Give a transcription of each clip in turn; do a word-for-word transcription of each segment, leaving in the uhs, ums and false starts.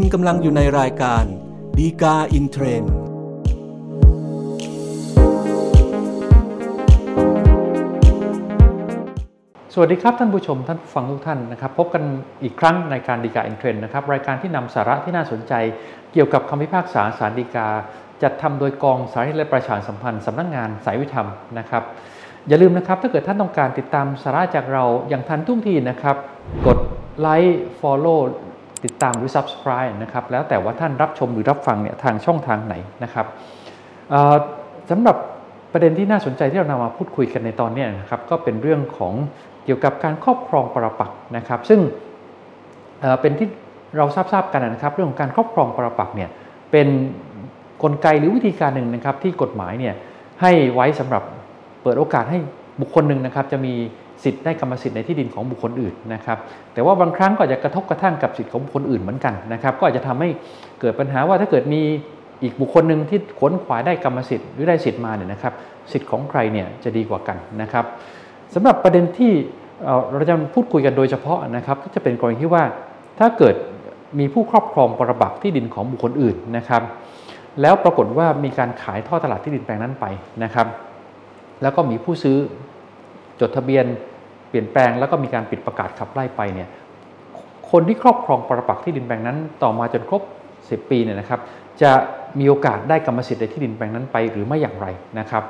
คุณกำลังอยู่ในรายการดีกา InTrendสวัสดีครับท่านผู้ชมท่านฟังทุกท่านนะครับพบกันอีกครั้งในการดีกา InTrend นะครับรายการที่นำสาระที่น่าสนใจเกี่ยวกับคำพิพากษาศาลฎีกาจัดทำโดยกองสารนิติและประชาสัมพันธ์สำนักงานสายวิธรรมนะครับอย่าลืมนะครับถ้าเกิดท่านต้องการติดตามสาระจากเราอย่างทันท่วงทีนะครับกดไลค์ follow ติดตามหรือ subscribe นะครับแล้วแต่ว่าท่านรับชมหรือรับฟังเนี่ยทางช่องทางไหนนะครับสำหรับประเด็นที่น่าสนใจที่เรานำมาพูดคุยกันในตอนนี้นะครับก็เป็นเรื่องของเกี่ยวกับการครอบครองปรปักษ์นะครับซึ่งเป็นที่เราทราบๆกันนะครับเรื่องของการครอบครองปรปักษ์เนี่ยเป็นกลไกหรือวิธีการหนึ่งนะครับที่กฎหมายเนี่ยให้ไว้สำหรับเปิดโอกาสให้บุคคลหนึ่งนะครับจะมีสิทธิ์ได้กรรมสิทธิ์ในที่ดินของบุคคลอื่นนะครับแต่ว่าบางครั้งก็จะกระทบกระทั่งกับสิทธิ์ของบุคคลอื่นเหมือนกันนะครับก็อาจจะทำให้เกิดปัญหาว่าถ้าเกิดมีอีกบุคคลหนึ่งที่ขวนขวายได้กรรมสิทธิ์หรือได้สิทธิ์มาเนี่ยนะครับสิทธิ์ของใครเนี่ยจะดีกว่ากันนะครับสำหรับประเด็นที่เราจะพูดคุยกันโดยเฉพาะนะครับก็จะเป็นกรณีที่ว่าถ้าเกิดมีผู้ครอบครองปรปักษ์ที่ดินของบุคคลอื่นนะครับแล้วปรากฏว่ามีการขายทอดตลาดที่ดินแปลงนั้นไปนะครับแล้วก็มีผู้ซื้อจดทะเบียนเปลี่ยนแปลงแล้วก็มีการปิดประกาศขับไล่ไปเนี่ยคนที่ครอบครองปรปักษ์ที่ดินแปลงนั้นต่อมาจนครบสิบปีเนี่ยนะครับจะมีโอกาสได้กรรมสิทธิ์ในที่ดินแปลงนั้นไปหรือไม่อย่างไรนะครับ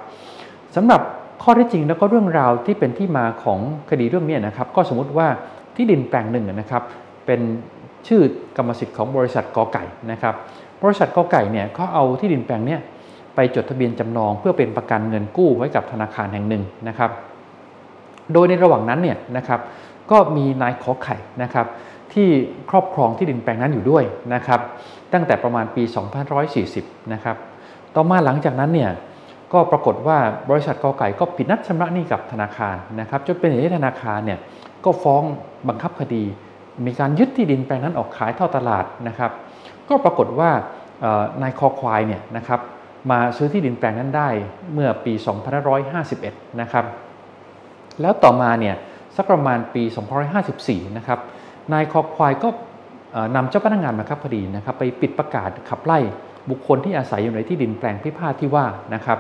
สำหรับข้อเท็จจริงแล้วก็เรื่องราวที่เป็นที่มาของคดีเรื่องนี้นะครับก็สมมุติว่าที่ดินแปลงหนึ่งนะครับเป็นชื่อกรรมสิทธิ์ของบริษัทกอไก่นะครับบริษัทกอไก่เนี่ยเขาเอาที่ดินแปลงเนี่ยไปจดทะเบียนจำนองเพื่อเป็นประกันเงินกู้ไว้กับธนาคารแห่งหนึ่งนะครับโดยในระหว่างนั้นเนี่ยนะครับก็มีนายขอไข่นะครับที่ครอบครองที่ดินแปลงนั้นอยู่ด้วยนะครับตั้งแต่ประมาณปีสองพันห้าร้อยสี่สิบนะครับต่อมาหลังจากนั้นเนี่ยก็ปรากฏว่าบริษัทกอไก่ก็ผิดนัดชำระหนี้กับธนาคารนะครับจนเป็นเหตุให้ธนาคารเนี่ยก็ฟ้องบังคับคดีมีการยึดที่ดินแปลงนั้นออกขายทอดตลาดนะครับก็ปรากฏว่านายคอควายเนี่ยนะครับมาซื้อที่ดินแปลงนั้นได้เมื่อปีสองพันห้าร้อยห้าสิบเอ็ดนะครับแล้วต่อมาเนี่ยสักประมาณปีสองพันห้าร้อยห้าสิบสี่นะครับนายคอควายก็นำเจ้าพนักงานมาครับพอดีนะครับไปปิดประกาศขับไล่บุคคลที่อาศัยอยู่ในที่ดินแปลงพิพาทที่ว่านะครับ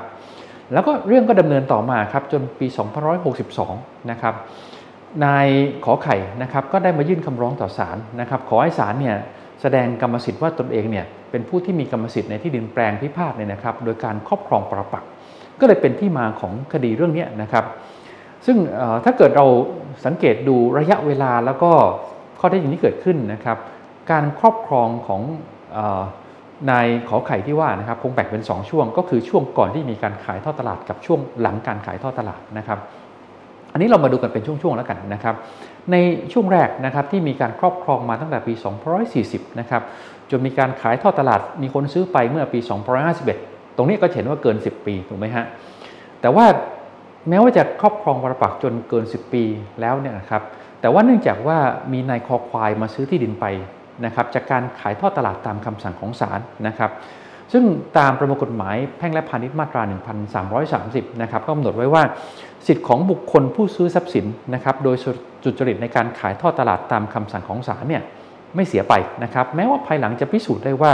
แล้วก็เรื่องก็ดำเนินต่อมาครับจนปีสองพันห้าร้อยหกสิบสองนะครับนายขอไข่นะครับก็ได้มายื่นคำร้องต่อศาลนะครับขอให้ศาลเนี่ยแสดงกรรมสิทธิ์ว่าตนเองเนี่ยเป็นผู้ที่มีกรรมสิทธิ์ในที่ดินแปลงพิพาทเนี่ยนะครับโดยการครอบครองปรปักษ์ก็เลยเป็นที่มาของคดีเรื่องนี้นะครับซึ่งถ้าเกิดเราสังเกตดูระยะเวลาแล้วก็ข้อเท็จจริงที่เกิดขึ้นนะครับการครอบครองของนายขอไข่ที่ว่านะครับคงแบ่งเป็นสองช่วงก็คือช่วงก่อนที่มีการขายทอดตลาดกับช่วงหลังการขายทอดตลาดนะครับอันนี้เรามาดูกันเป็นช่วงๆแล้วกันนะครับในช่วงแรกนะครับที่มีการครอบครองมาตั้งแต่ปีสองพันห้าร้อยสี่สิบนะครับจนมีการขายทอดตลาดมีคนซื้อไปเมื่อปีสองพันห้าร้อยห้าสิบเอ็ดตรงนี้ก็เห็นว่าเกินสิบปีถูกไหมฮะแต่ว่าแม้ว่าจะครอบครองปรปักษ์จนเกินสิบปีแล้วเนี่ยนะครับแต่ว่าเนื่องจากว่ามีนายคอควายมาซื้อที่ดินไปนะครับจากการขายทอดตลาดตามคำสั่งของศาลนะครับซึ่งตามประมวลกฎหมายแพ่งและพาณิชย์มาตรา หนึ่งพันสามร้อยสามสิบ นะครับก็กำหนดไว้ว่าสิทธิของบุคคลผู้ซื้อทรัพย์สินนะครับโดยจุดจริตในการขายทอดตลาดตามคำสั่งของศาลเนี่ยไม่เสียไปนะครับแม้ว่าภายหลังจะพิสูจน์ได้ว่า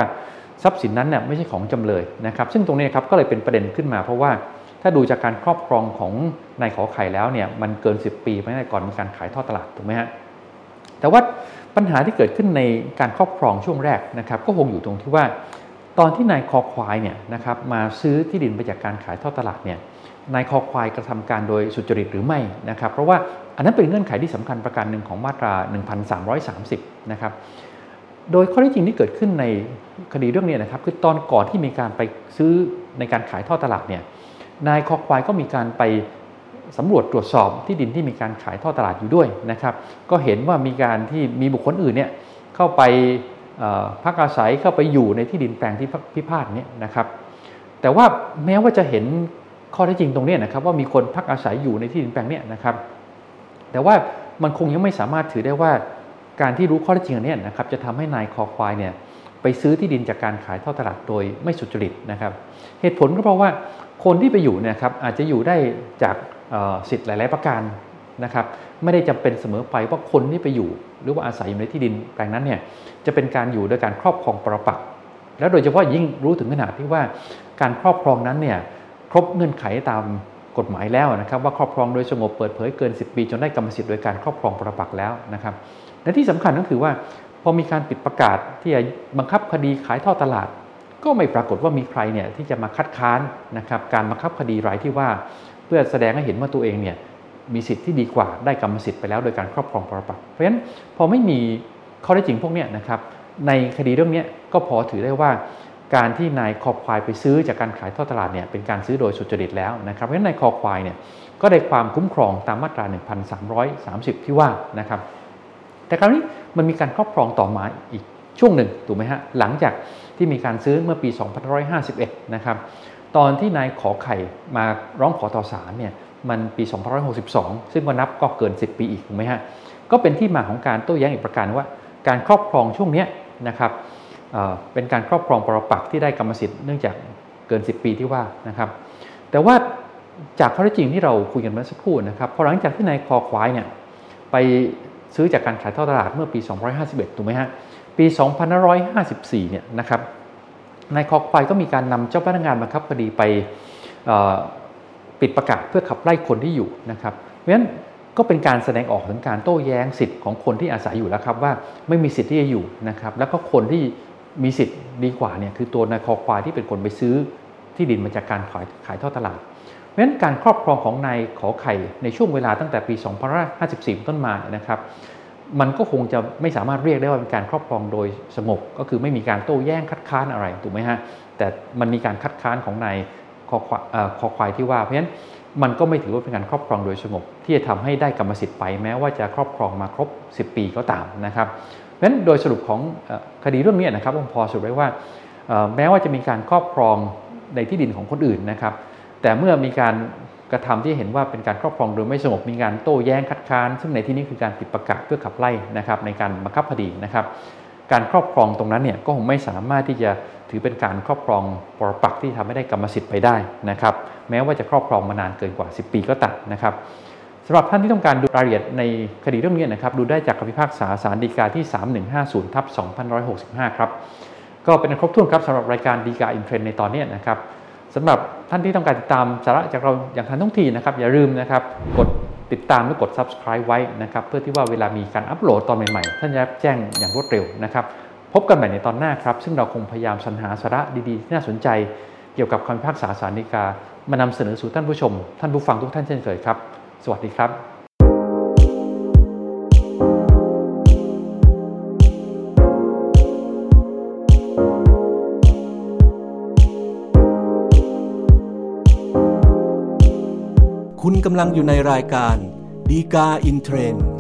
ทรัพย์สินนั้นเนี่ยไม่ใช่ของจำเลยนะครับซึ่งตรงนี้ครับก็เลยเป็นประเด็นขึ้นมาเพราะว่าถ้าดูจากการครอบครองของนายขอไข่แล้วเนี่ยมันเกินสิบปีไม่ได้ก่อนมีการขายทอดตลาดถูกไหมฮะแต่ว่าปัญหาที่เกิดขึ้นในการครอบครองช่วงแรกนะครับก็คงอยู่ตรงที่ว่าตอนที่นายคอควายเนี่ยนะครับมาซื้อที่ดินไปจากการขายทอดตลาดเนี่ยนายคอควายกระทำการโดยสุจริตหรือไม่นะครับเพราะว่าอันนั้นเป็นเงื่อนไขที่สำคัญประการหนึ่งของมาตรา หนึ่งพันสามร้อยสามสิบ นะครับโดยข้อที่จริงที่เกิดขึ้นในคดีเรื่องนี้นะครับคือตอนก่อนที่มีการไปซื้อในการขายทอดตลาดเนี่ยนายคอควายก็มีการไปสำรวจตรวจสอบที่ดินที่มีการขายทอดตลาดอยู่ด้วยนะครับก็เห็นว่ามีการที่มีบุคคลอื่นเนี่ยเข้าไปพักอาศัยเข้าไปอยู่ในที่ดินแปลงที่พิพาทเนี่ยนะครับแต่ว่าแม้ว่าจะเห็นข้อเท็จจริงตรงนี้นะครับว่ามีคนพักอาศัยอยู่ในที่ดินแปลงเนี่ยนะครับแต่ว่ามันคงยังไม่สามารถถือได้ว่าการที่รู้ข้อเท็จจริงเนี่ยนะครับจะทำให้นายคอควายเนี่ยไปซื้อที่ดินจากการขายทอดตลาดโดยไม่สุจริตนะครับเหตุผลก็เพราะว่าคนที่ไปอยู่เนี่ยครับอาจจะอยู่ได้จากสิทธิ์หลายๆประการ นะครับไม่ได้จำเป็นเสมอไปว่าคนที่ไปอยู่หรือว่าอาศัยอยู่ในที่ดินแปลงนั้นเนี่ยจะเป็นการอยู่โดยการครอบครองปรปักษ์แล้วโดยเฉพาะยิ่งรู้ถึงขนาดที่ว่าการครอบครองนั้นเนี่ยครบเงื่อนไขตามกฎหมายแล้วนะครับว่าครอบครองโดยสงบเปิดเผยเกินสิบปีจนได้กรรมสิทธิ์โดยการครอบครองปรปักษ์แล้วนะครับและที่สำคัญก็คือว่าพอมีการปิดประกาศที่จะบังคับคดีขายท่อตลาดก็ไม่ปรากฏว่ามีใครเนี่ยที่จะมาคัดค้านนะครับการบังคับคดีรายที่ว่าเพื่อแสดงให้เห็นว่าตัวเองเนี่ยมีสิทธิ์ที่ดีกว่าได้กรรมสิทธิ์ไปแล้วโดยการครอบครองปรปักษ์เพราะฉะนั้นพอไม่มีข้อเท็จจริงพวกนี้นะครับในคดีเรื่องนี้ก็พอถือได้ว่าการที่นายคอควายไปซื้อจากการขายท่อตลาดเนี่ยเป็นการซื้อโดยสุจริตแล้วนะครับเพราะฉะนั้นนายคอควายเนี่ยก็ได้ความคุ้มครองตามมาตรา หนึ่งพันสามร้อยสามสิบ ที่ว่านะครับแต่คราวนี้มันมีการครอบครองต่อมาอีกช่วงหนึ่งถูกไหมฮะหลังจากที่มีการซื้อเมื่อปีสองพันห้าร้อยห้าสิบเอ็ดนะครับตอนที่นายขอไข่มาร้องขอต่อศาลเนี่ยมันปีสองพันห้าร้อยหกสิบสองซึ่งก็นับก็เกินสิบปีอีกถูกไหมฮะก็เป็นที่มาของการโต้แย้งอีกประการว่าการครอบครองช่วงนี้นะครับ เอ่อ เป็นการครอบครองปรปักษ์ที่ได้กรรมสิทธิ์เนื่องจากเกินสิบปีที่ว่านะครับแต่ว่าจากข้อเท็จจริงที่เราคุยกันเมื่อสักครู่นะครับพอหลังจากที่นายคอควายเนี่ยไปซื้อจากการขายท่อตลาดเมื่อปีสองพันห้าร้อยห้าสิบเอ็ดถูกไหมฮะปีสองพันห้าร้อยห้าสิบสี่เนี่ยนะครับนายคอควายก็มีการนำเจ้าพนักงานบังคับคดีไปปิดประกาศเพื่อขับไล่คนที่อยู่นะครับเพราะฉะนั้นก็เป็นการแสดงออกถึงการโต้แย้งสิทธิ์ของคนที่อาศัยอยู่แล้วครับว่าไม่มีสิทธิ์ที่จะอยู่นะครับแล้วก็คนที่มีสิทธิ์ดีกว่าเนี่ยคือตัวนายคอควายที่เป็นคนไปซื้อที่ดินมาจากการขายขายท่อตลาดเพราะฉะนั้นการครอบครองของนายขอไข่ในช่วงเวลาตั้งแต่ปีสองพันห้าร้อยห้าสิบสี่ต้นมานะครับมันก็คงจะไม่สามารถเรียกได้ว่าเป็นการครอบครองโดยสงบก็คือไม่มีการโต้แย้งคัดค้านอะไรถูกไหมฮะแต่มันมีการคัดค้านของนายคอควายที่ว่าเพราะฉะนั้นมันก็ไม่ถือว่าเป็นการครอบครองโดยสงบที่จะทำให้ได้กรรมสิทธิ์ไปแม้ว่าจะครอบครองมาครบสิบปีก็ตามนะครับเพราะฉะนั้นโดยสรุปของคดีเรื่องนี้นะครับผมพอสรุปได้ว่าแม้ว่าจะมีการครอบครองในที่ดินของคนอื่นนะครับแต่เมื่อมีการกระทำที่เห็นว่าเป็นการครอบครองโดยไม่สงบมีการโต้แย้งคัดค้านซึ่งในที่นี้คือการปิดประกาศเพื่อขับไล่นะครับในการบังคับคดีนะครับการครอบครองตรงนั้นเนี่ยก็คงไม่สามารถที่จะถือเป็นการครอบครองปรปักษ์ที่ทำให้ได้กรรมสิทธิ์ไปได้นะครับแม้ว่าจะครอบครองมานานเกินกว่าสิบปีก็ตามนะครับสำหรับท่านที่ต้องการดูรายละเอียดในคดีเรื่องนี้นะครับดูได้จากคำพิพากษาศาลฎีกาที่สามหนึ่งห้าศูนย์ทับสองพันหนึ่งร้อยหกสิบห้าครับก็เป็นครบถ้วนครับสำหรับรายการฎีกา InTrend ในตอนนี้นะครับสำหรับท่านที่ต้องการติดตามสาระจากเราอย่างทันท่วงทีนะครับอย่าลืมนะครับกดติดตามและกด ซับสไครบ์ ไว้นะครับเพื่อที่ว่าเวลามีการอัปโหลดตอนใหม่ๆท่านจะแจ้งอย่างรวดเร็วนะครับพบกันใหม่ในตอนหน้าครับซึ่งเราคงพยายามสรรหาสาระดีๆที่น่าสนใจเกี่ยวกับคำพิพากษาศาลฎีกามานำเสนอสู่ท่านผู้ชมท่านผู้ฟังทุกท่านเช่นเคยครับสวัสดีครับคุณกำลังอยู่ในรายการฎีกา InTrend